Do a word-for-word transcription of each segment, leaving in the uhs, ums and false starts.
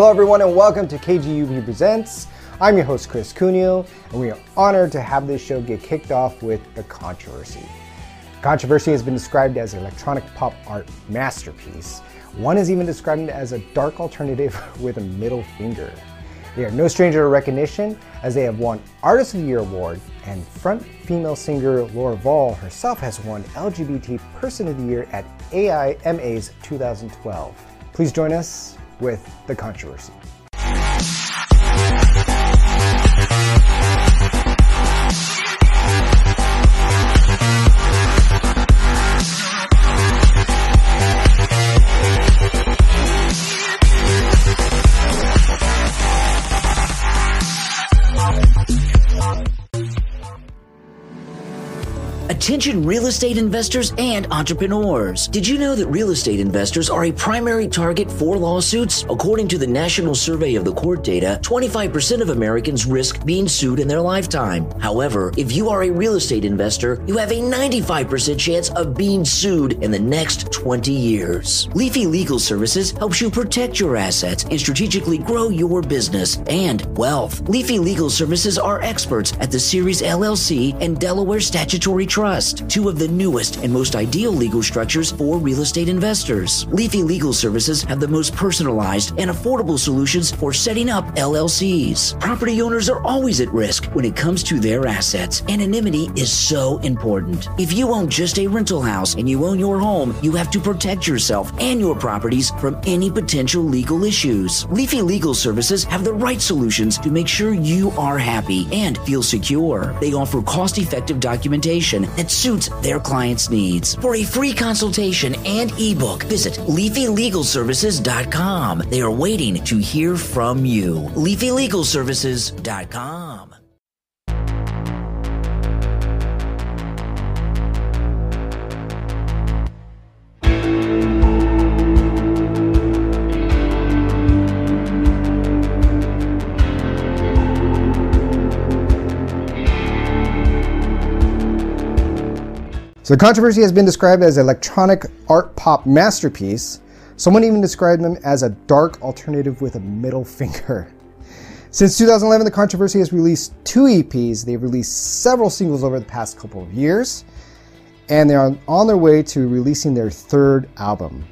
Hello everyone and welcome to K G U P Presents. I'm your host Chris Cunio and we are honored to have this show get kicked off with The Controversy. The Controversy has been described as an electronic pop art masterpiece. One is even described as a dark alternative with a middle finger. They are no stranger to recognition as they have won Artist of the Year award and front female singer Laura Vall herself has won L G B T Person of the Year at AIMA's two thousand twelve. Please join us with The Controversy. Attention real estate investors and entrepreneurs. Did you know that real estate investors are a primary target for lawsuits? According to the National Survey of the Court data, twenty-five percent of Americans risk being sued in their lifetime. However, if you are a real estate investor, you have a ninety-five percent chance of being sued in the next twenty years. Leafy Legal Services helps you protect your assets and strategically grow your business and wealth. Leafy Legal Services are experts at the Series L L C and Delaware Statutory Trust, two of the newest and most ideal legal structures for real estate investors. Leafy Legal Services have the most personalized and affordable solutions for setting up L L Cs. Property owners are always at risk when it comes to their assets. Anonymity is so important. If you own just a rental house and you own your home, you have to protect yourself and your properties from any potential legal issues. Leafy Legal Services have the right solutions to make sure you are happy and feel secure. They offer cost-effective documentation that suits their clients' needs. For a free consultation and ebook, visit leafy legal services dot com. They are waiting to hear from you. leafy legal services dot com. The Controversy has been described as an electronic art pop masterpiece. Someone even described them as a dark alternative with a middle finger. Since two thousand eleven, The Controversy has released two E Ps. They've released several singles over the past couple of years, and they are on their way to releasing their third album.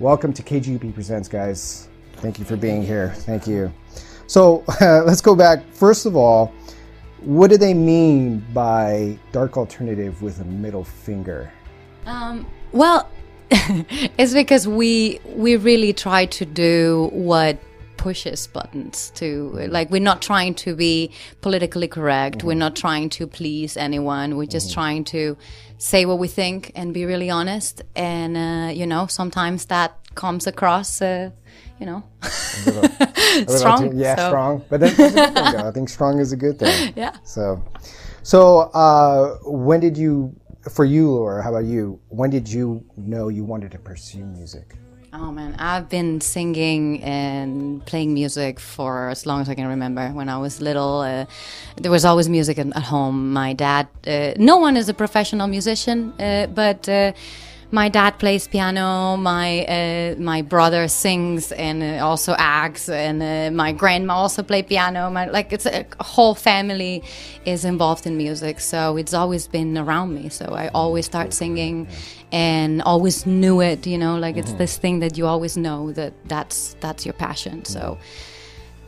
Welcome to K G U P Presents, guys. Thank you for being here. Thank you. So uh, let's go back. First of all, what do they mean by dark alternative with a middle finger? Um, well, it's because we we really try to do what pushes buttons to, like, we're not trying to be politically correct. Mm-hmm. We're not trying to please anyone. We're just mm-hmm. trying to say what we think and be really honest. And, uh, you know, sometimes that comes across, uh, you know, a little, a little strong. Too, yeah, so. strong. But that's a good thing, though. I think strong is a good thing. Yeah. So, so uh, when did you, for you, Laura, how about you, when did you know you wanted to pursue music? Oh, man, I've been singing and playing music for as long as I can remember. When I was little, uh, there was always music at home. My dad, uh, no one is a professional musician, uh, but... Uh, My dad plays piano, my uh, my brother sings and uh, also acts, and uh, my grandma also plays piano. My, like, it's a, a whole family is involved in music, so it's always been around me. So I always start singing and always knew it, you know, like, it's this thing that you always know that that's, that's your passion. So,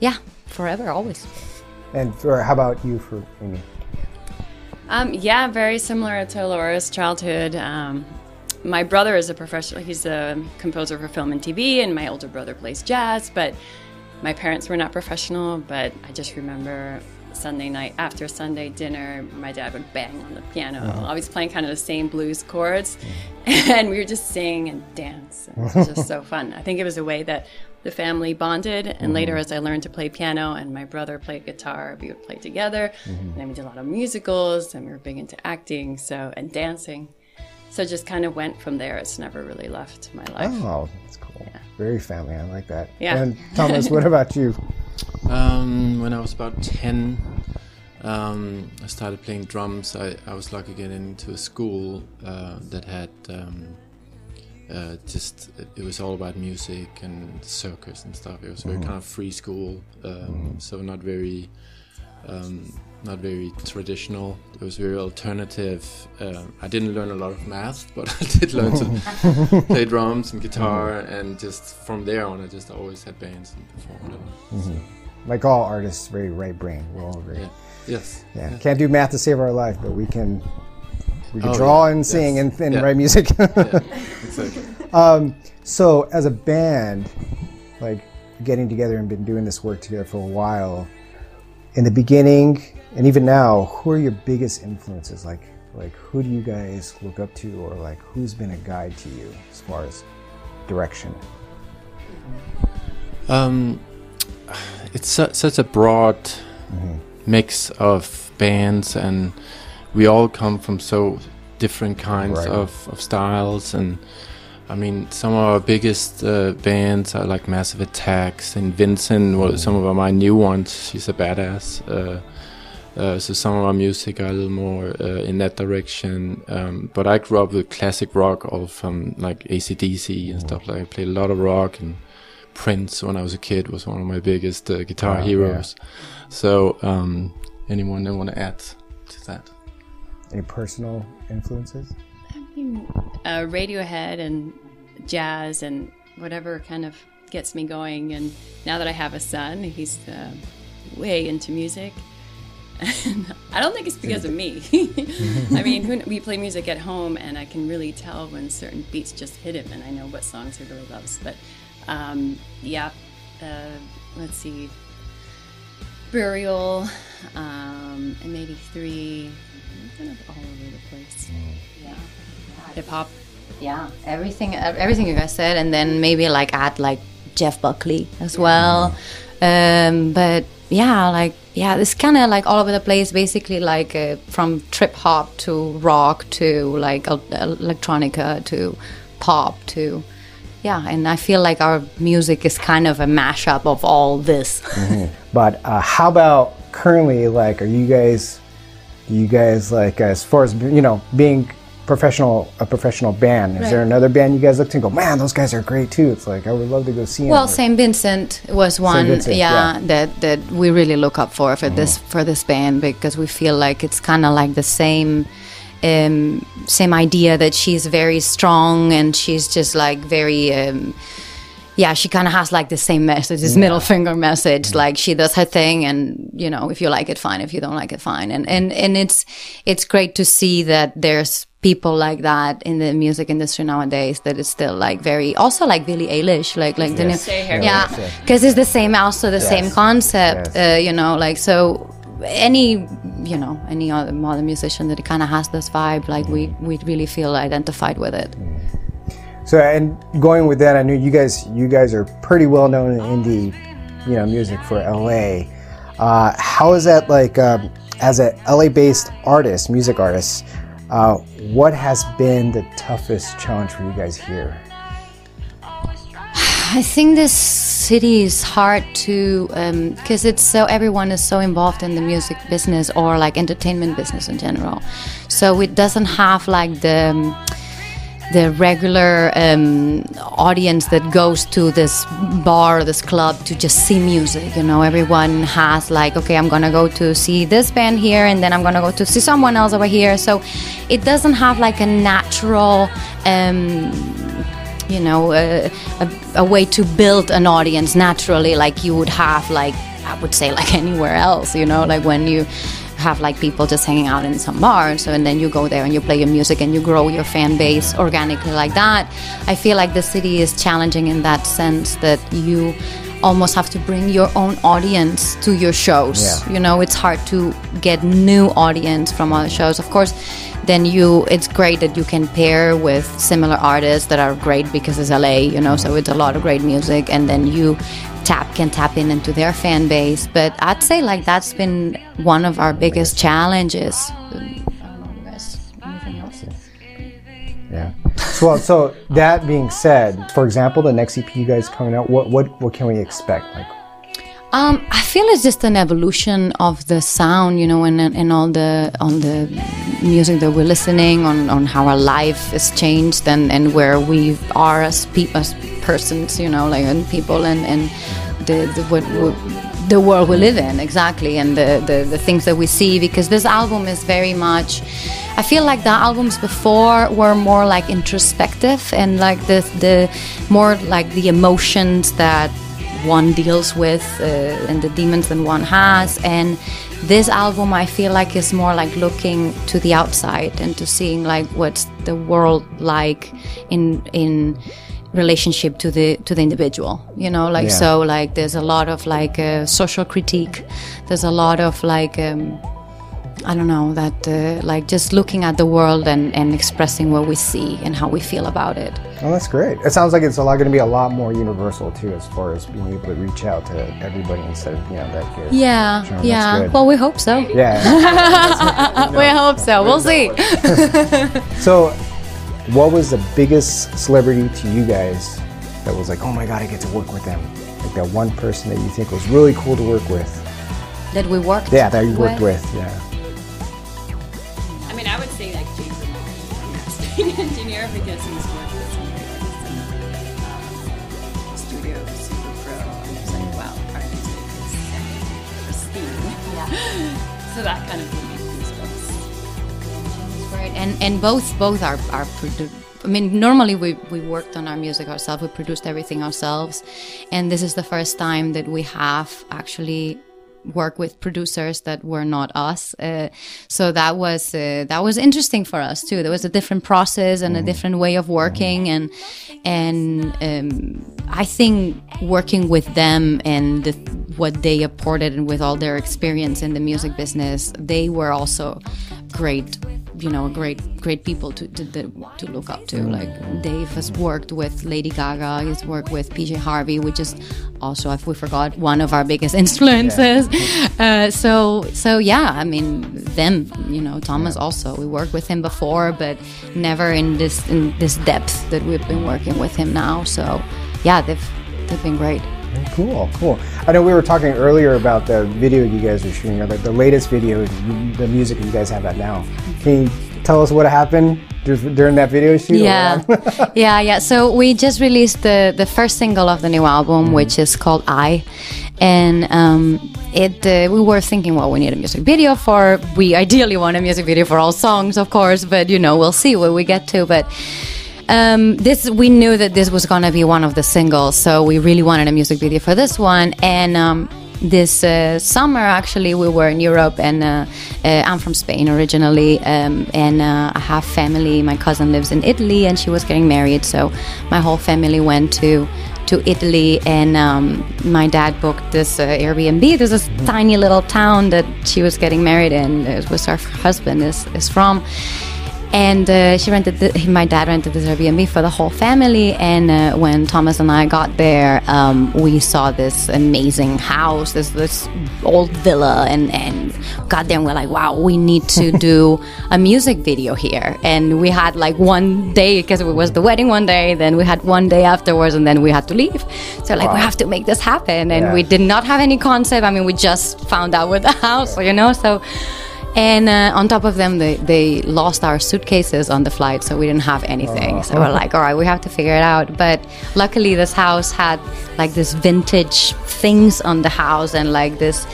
yeah, forever, always. And for, how about you, for Amy? Um, yeah, very similar to Laura's childhood. Um, My brother is a professional, he's a composer for film and T V, and my older brother plays jazz, but my parents were not professional, but I just remember Sunday night, after Sunday dinner, my dad would bang on the piano, uh-huh. always playing kind of the same blues chords, and we would just sing and dance. It was just so fun. I think it was a way that the family bonded, and mm-hmm. later as I learned to play piano and my brother played guitar, we would play together, mm-hmm. and then we did a lot of musicals, and we were big into acting, so, and dancing. So it just kind of went from there. It's never really left my life. Oh, that's cool. Yeah. Very family. I like that. Yeah. And Thomas, what about you? Um, when I was about ten, um, I started playing drums. I, I was lucky to get into a school uh, that had um, uh, just it was all about music and circus and stuff. It was very mm. kind of free school, um, mm. so not very um, not very traditional. It was very alternative. Uh, I didn't learn a lot of math, but I did learn to play drums and guitar, mm. and just from there on, I just always had bands and performed. Mm-hmm. So. Like all artists, very right brain. We're all very yeah. yes. Yeah. yeah, can't do math to save our life, but we can. We could oh, draw yeah. and sing yes. and, and yeah. write music. yeah, exactly. um, so as a band, like getting together and been doing this work together for a while, in the beginning and even now, who are your biggest influences? Like, like who do you guys look up to, or like who's been a guide to you as far as direction? Um, it's su- such a broad mm-hmm. mix of bands, and we all come from so different kinds right. of, of styles. And I mean, some of our biggest uh, bands are like Massive Attack, Saint Vincent, well, some of our, my new ones, she's a badass. Uh, uh, so some of our music are a little more uh, in that direction. Um, but I grew up with classic rock, all from like A C D C and stuff. Like I played a lot of rock, and Prince when I was a kid was one of my biggest uh, guitar oh, heroes. Yeah. So um, anyone that want to add to that? Any personal influences? I mean, uh, Radiohead and jazz and whatever kind of gets me going. And now that I have a son, he's uh, way into music. And I don't think it's because of me. I mean, who, we play music at home, and I can really tell when certain beats just hit him, and I know what songs he really loves. But um, yeah, uh, let's see, Burial, um, and maybe three. Kind of all over the place. Yeah. Hip hop. Yeah. Everything. Everything you guys said, and then maybe like add like Jeff Buckley as well. Um, but yeah, like yeah, it's kind of like all over the place. Basically, like uh, from trip hop to rock to like el- electronica to pop to yeah. And I feel like our music is kind of a mashup of all this. Mm-hmm. But uh, how about currently? Like, are you guys? You guys like, as far as you know, being professional, a professional band. Is right. there another band you guys look to and go, man, those guys are great too? It's like I would love to go see them. Well, Saint Vincent was one, Vincent, yeah, yeah, that that we really look up for for mm. this for this band, because we feel like it's kind of like the same, um, same idea, that she's very strong and she's just like very. Um, Yeah, she kind of has like the same message, this yeah. middle finger message. Mm-hmm. Like she does her thing, and you know, if you like it, fine. If you don't like it, fine. And and and it's it's great to see that there's people like that in the music industry nowadays. That it's still like very, also like Billie Eilish, like like yes. the new, Stay yeah, because yeah, it's the same, also the yes. same concept. Yes. Uh, you know, like so. Any, you know, any other modern musician that kind of has this vibe, like mm-hmm. we we really feel identified with it. Mm-hmm. So, and going with that, I know you guys you guys are pretty well known in indie, you know, music for L A. Uh, how is that like um, as an L A-based artist, music artist? Uh, what has been the toughest challenge for you guys here? I think this city is hard to, because um, it's so, everyone is so involved in the music business or like entertainment business in general. So it doesn't have like the. Um, the regular um, audience that goes to this bar, this club to just see music, you know. Everyone has like, okay, I'm gonna go to see this band here, and then I'm gonna go to see someone else over here. So it doesn't have like a natural, um, you know, a, a, a way to build an audience naturally, like you would have like, I would say like anywhere else, you know, like when you have like people just hanging out in some bar, so, and then you go there and you play your music and you grow your fan base organically like that. I feel like the city is challenging in that sense, that you almost have to bring your own audience to your shows. Yeah. You know, it's hard to get new audience from other shows. Of course, then you, it's great that you can pair with similar artists that are great because it's L A, you know, so it's a lot of great music, and then you tap can tap in into their fan base. But I'd say like that's been one of our biggest challenges. I don't know, you guys, anything else? Yeah. So, well, so that being said, for example, the next E P you guys coming out, what what what can we expect? Like, Um, I feel it's just an evolution of the sound, you know, and and all the on the music that we're listening, on, on how our life has changed, and, and where we are as pe- as persons, you know, like and people, and and the, the what. what the world we live in, exactly, and the, the, the things that we see, because this album is very much, I feel like the albums before were more like introspective, and like the the more like the emotions that one deals with, uh, and the demons that one has, and this album I feel like is more like looking to the outside and to seeing like what's the world like in in relationship to the to the individual, you know, like, yeah. So like there's a lot of like uh, social critique, there's a lot of like um I don't know, that uh, like just looking at the world and and expressing what we see and how we feel about it. Oh, that's great. It sounds like it's a lot going to be a lot more universal too, as far as being able to reach out to everybody instead of, you know, that good. Yeah, genre. Yeah. Well, we hope so. Yeah. That's, you know, we hope so. We'll see. So. What was the biggest celebrity to you guys that was like, oh my God, I get to work with them? Like that one person that you think was really cool to work with? That we worked with? Yeah, that you worked with, with yeah. I mean, I would say like Jason, mastering engineer, because he's worked with some of the studio super pro, and it's like, wow, our music is pristine. Yeah. So that kind of thing. Right, and and both both are are produ- I mean, normally we we worked on our music ourselves, we produced everything ourselves, and this is the first time that we have actually worked with producers that were not us. Uh, so that was uh, that was interesting for us too. There was a different process and a different way of working, and and um, I think working with them and the, what they apported, and with all their experience in the music business, they were also great. You know, great, great people to to, to look up to. Like Dave has worked with Lady Gaga. He's worked with P J Harvey, which is also, if we forgot, one of our biggest influences. Yeah. Uh, so, so yeah, I mean, them. You know, Thomas yeah. also. We worked with him before, but never in this in this depth that we've been working with him now. So, yeah, they've they've been great. Cool, cool. I know we were talking earlier about the video you guys were shooting, or the, the latest video, the music you guys have out now. Can you tell us what happened during that video shoot? Yeah, yeah, yeah. So we just released the, the first single of the new album, mm-hmm. which is called I. And um, it uh, we were thinking, well, we need a music video for, we ideally want a music video for all songs, of course, but, you know, we'll see where we get to. But Um, this we knew that this was gonna be one of the singles, so we really wanted a music video for this one. And um, this uh, summer, actually, we were in Europe, and uh, uh, I'm from Spain originally, um, and uh, I have family. My cousin lives in Italy, and she was getting married, so my whole family went to to Italy. And um, my dad booked this uh, Airbnb. There's this tiny little town that she was getting married in. It was her husband is is from. And uh, she rented. The, my dad rented this Airbnb for the whole family. And uh, when Thomas and I got there, um, we saw this amazing house, this this old villa, and and got there and we're like, wow, we need to do a music video here. And we had like one day, because it was the wedding one day. Then we had one day afterwards, and then we had to leave. So like, wow. We have to make this happen. And yeah. we did not have any concept. I mean, we just found out with the house, you know. So. And uh, on top of them, they, they lost our suitcases on the flight, so we didn't have anything. Uh, so we're like, all right, we have to figure it out. But luckily, this house had like this vintage things on the house, and like this,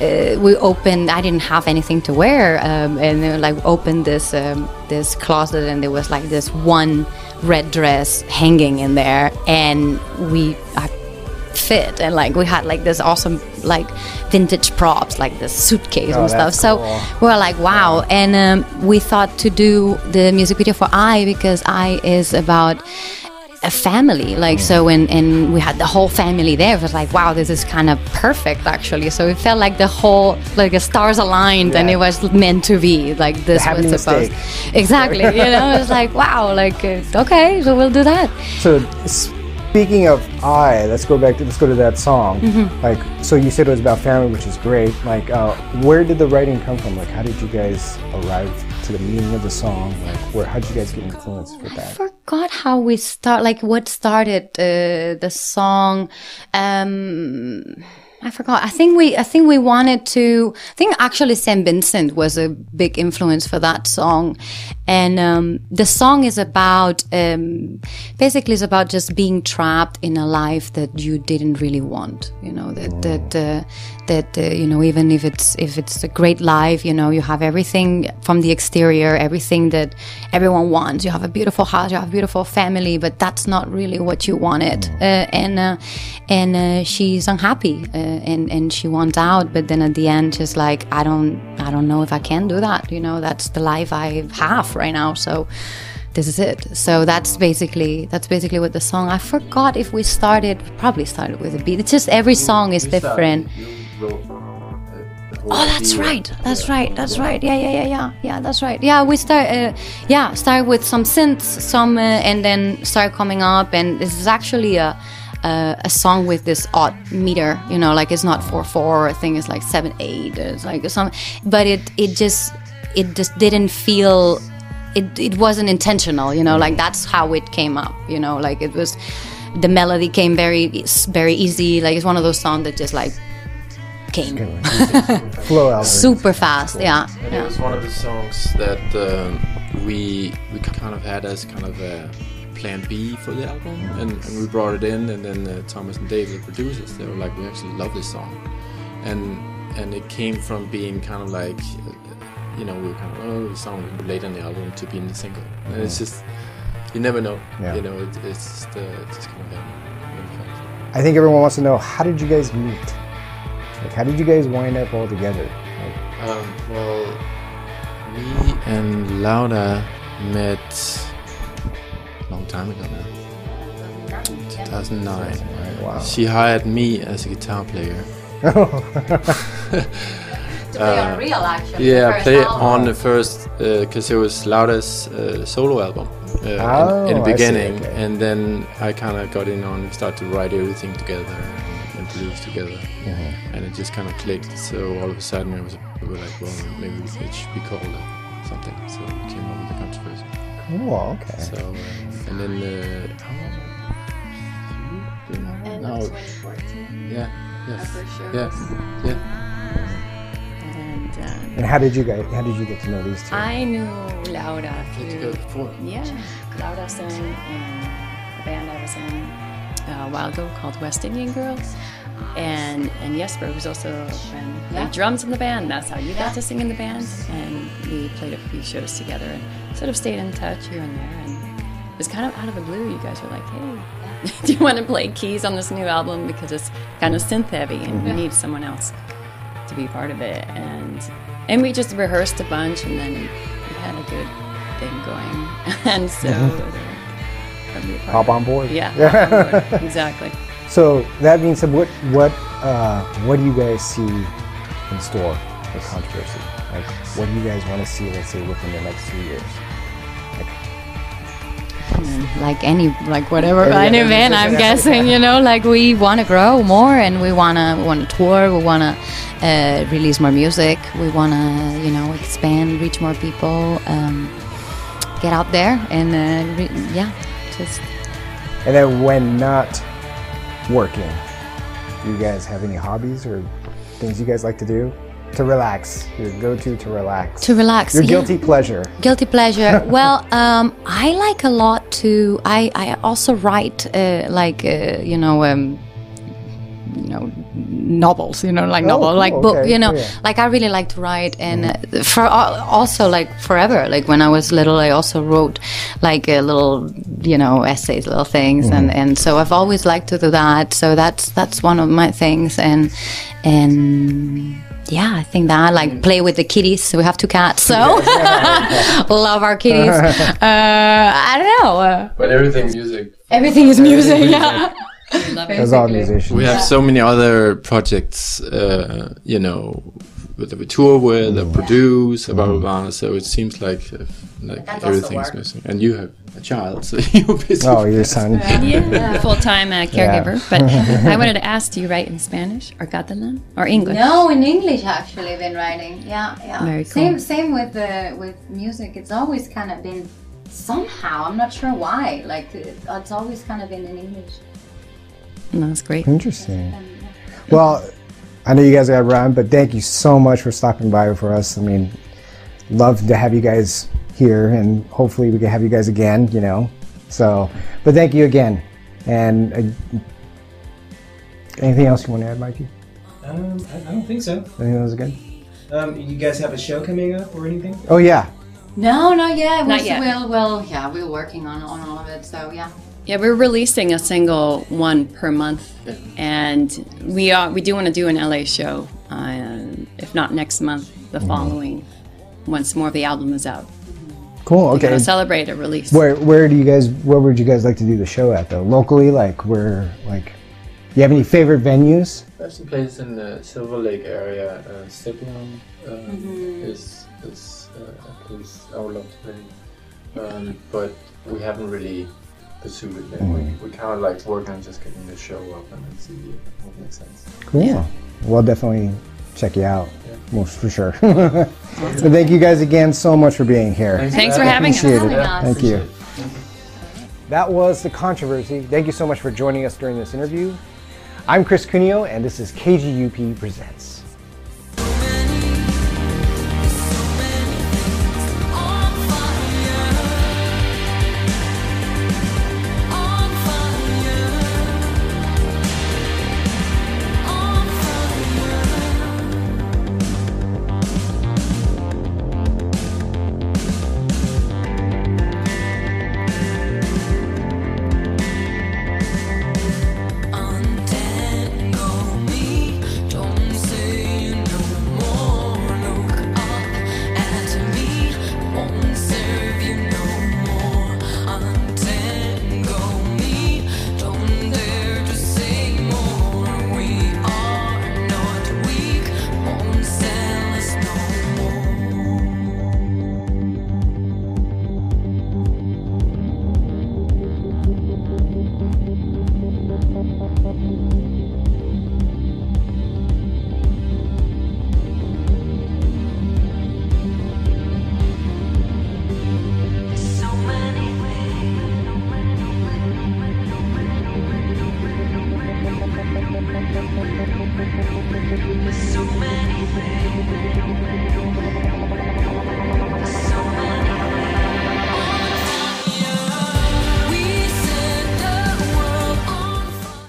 uh, we opened. I didn't have anything to wear, um, and they, like opened this um, this closet, and there was like this one red dress hanging in there, and we. I, fit and like we had like this awesome like vintage props, like this suitcase oh, and stuff. Cool. So we were like, wow. Yeah. And um, we thought to do the music video for I, because I is about a family, like mm. so and and we had the whole family there. It was like, wow, this is kind of perfect actually. So it felt like the whole like the stars aligned. Yeah. And it was meant to be like this was supposed mistake. Exactly. You know, it was like, wow, like okay, so we'll do that. So it's- Speaking of I, let's go back to let's go to that song. Mm-hmm. Like, so you said it was about family, which is great. Like, uh, where did the writing come from? Like, how did you guys arrive to the meaning of the song? Like, where how did you guys get influenced with that? I forgot how we start. Like, what started uh, the song? Um, I forgot. I think we I think we wanted to I think actually Saint Vincent was a big influence for that song. And um, the song is about um, basically it's about just being trapped in a life that you didn't really want, you know, that that uh, that uh, you know, even if it's if it's a great life, you know, you have everything from the exterior, everything that everyone wants. You have a beautiful house, you have a beautiful family, but that's not really what you wanted. Uh, and uh, and uh, she's unhappy. Uh, And, and she wants out, but then at the end she's like, I don't I don't know if I can do that, you know, that's the life I have right now, so this is it. So that's basically that's basically what the song. I forgot if we started probably started with a beat. It's just every song is different. Oh, that's right. That's right. That's right. Yeah, yeah, yeah, yeah. Yeah, that's right. Yeah, we start. Uh, yeah, start with some synths, some, uh, and then start coming up. And this is actually a Uh, a song with this odd meter, you know, like it's not four four. I think it's like seven eight. It's like some, but it it just it just didn't feel. It it wasn't intentional, you know. Like that's how it came up, you know. Like it was, the melody came very very easy. Like it's one of those songs that just like came flow out super fast. Cool. Yeah, and yeah. It was one of the songs that um, we we kind of had as kind of a plan B for the album, and, and we brought it in, and then uh, Thomas and Dave, the producers, they were like, we actually love this song, and and it came from being kind of like, you know, we were kind of, oh, the song we laid on the album to being the single, and mm-hmm. it's just, you never know, yeah. you know, it, it's, just, uh, it's just kind of that. I think everyone wants to know, how did you guys meet? Like, how did you guys wind up all together? Like, um, well, me and Laura met long time ago now, two thousand nine. Wow. She hired me as a guitar player. Oh. To play on real, actually. Yeah, play album. On the first, because uh, it was Laura's uh, solo album uh, oh, in, in the beginning, see, okay. And then I kind of got in on, started to write everything together and, and produce together, mm-hmm. and it just kind of clicked. So all of a sudden, it was, we were like, well, maybe we should be called something. So it came up with The Controversy. Oh, okay. So, um, and then the... Uh, no. twenty fourteen. Yeah, yes. Yeah, yeah. And, um, and how did you guys, how did you get to know these two? I knew Laura through... Yeah, Laura's in a band I was in uh, a while ago called West Indian Girls. And and Jesper, who's also a friend, played yeah. drums in the band. That's how you got yeah. to sing in the band. And we played a few shows together and sort of stayed in touch here and there. And it was kind of out of the blue. You guys were like, hey, do you want to play keys on this new album? Because it's kind of synth heavy and we need someone else to be part of it. And and we just rehearsed a bunch and then we had a good thing going. And so... Hop on board. Yeah, hop on board. Exactly. So that being said, what what uh, what do you guys see in store for Controversy? Like, what do you guys want to see, let's say, within the next few years? Like, like any, like whatever, any event, I'm guessing, you know, like we want to grow more, and we want to want to tour, we want to uh, release more music, we want to, you know, expand, reach more people, um, get out there, and uh, re- yeah, just. And then when not working, do you guys have any hobbies or things you guys like to do to relax? Your go-to to relax. To relax. Your yeah. guilty pleasure. Guilty pleasure. Well, um, I like a lot to. I I also write uh, like uh, you know. Um, you know, novels, you know, like oh, novel, cool, like book, okay, you know, yeah. like I really like to write, and uh, for uh, also like forever, like when I was little, I also wrote like a little, you know, essays, little things, mm-hmm. and, and so I've always liked to do that. So that's that's one of my things, and and. Yeah, I think that I like play with the kitties. We have two cats, so love our kitties. Uh, I don't know. Uh, but everything music. Everything is music, everything yeah. Music. As all musicians. We have yeah. so many other projects, uh, you know, that we tour with, that yeah. produce, blah, blah, blah. So it seems like if, like everything's missing. And you have a child, so you're busy. Oh, your son. Yeah, yeah. Full-time uh, caregiver. Yeah. But I wanted to ask, do you write in Spanish or Catalan or English? No, in English actually been writing. Yeah, yeah. Very cool. Same, same with the with music. It's always kind of been somehow. I'm not sure why. Like it's always kind of been in English. That's great. Interesting. Well, I know you guys got to run, but thank you so much for stopping by for us. I mean, love to have you guys here, and hopefully we can have you guys again, you know. So, but thank you again. And uh, anything else you want to add, Mikey? Um, I, I don't think so. I think that was good. Um, you guys have a show coming up or anything? Oh yeah. No, not yet. Not yet. Well, well, yeah, we we're working on on all of it. So yeah. Yeah, we're releasing a single one per month, and we are we do want to do an L A show, uh, if not next month, the mm-hmm. following, once more of the album is out. Cool. Okay. We're gonna celebrate a release. Where where do you guys where would you guys like to do the show at though? Locally, like where like. You have any favorite venues? There's a place in the Silver Lake area, uh, Steppen uh, mm-hmm. is, is uh, a place I would love to play, um, but we haven't really pursued it yet. Mm-hmm. We, we kind of like work on just getting the show up and see what makes sense. Cool. Yeah. We'll definitely check you out, yeah. Well, for sure. So thank you guys again so much for being here. Thanks, Thanks for having us. Yeah. Thank you. That was The Controversy. Thank you so much for joining us during this interview. I'm Chris Cunio, and this is K G U P Presents. So many things.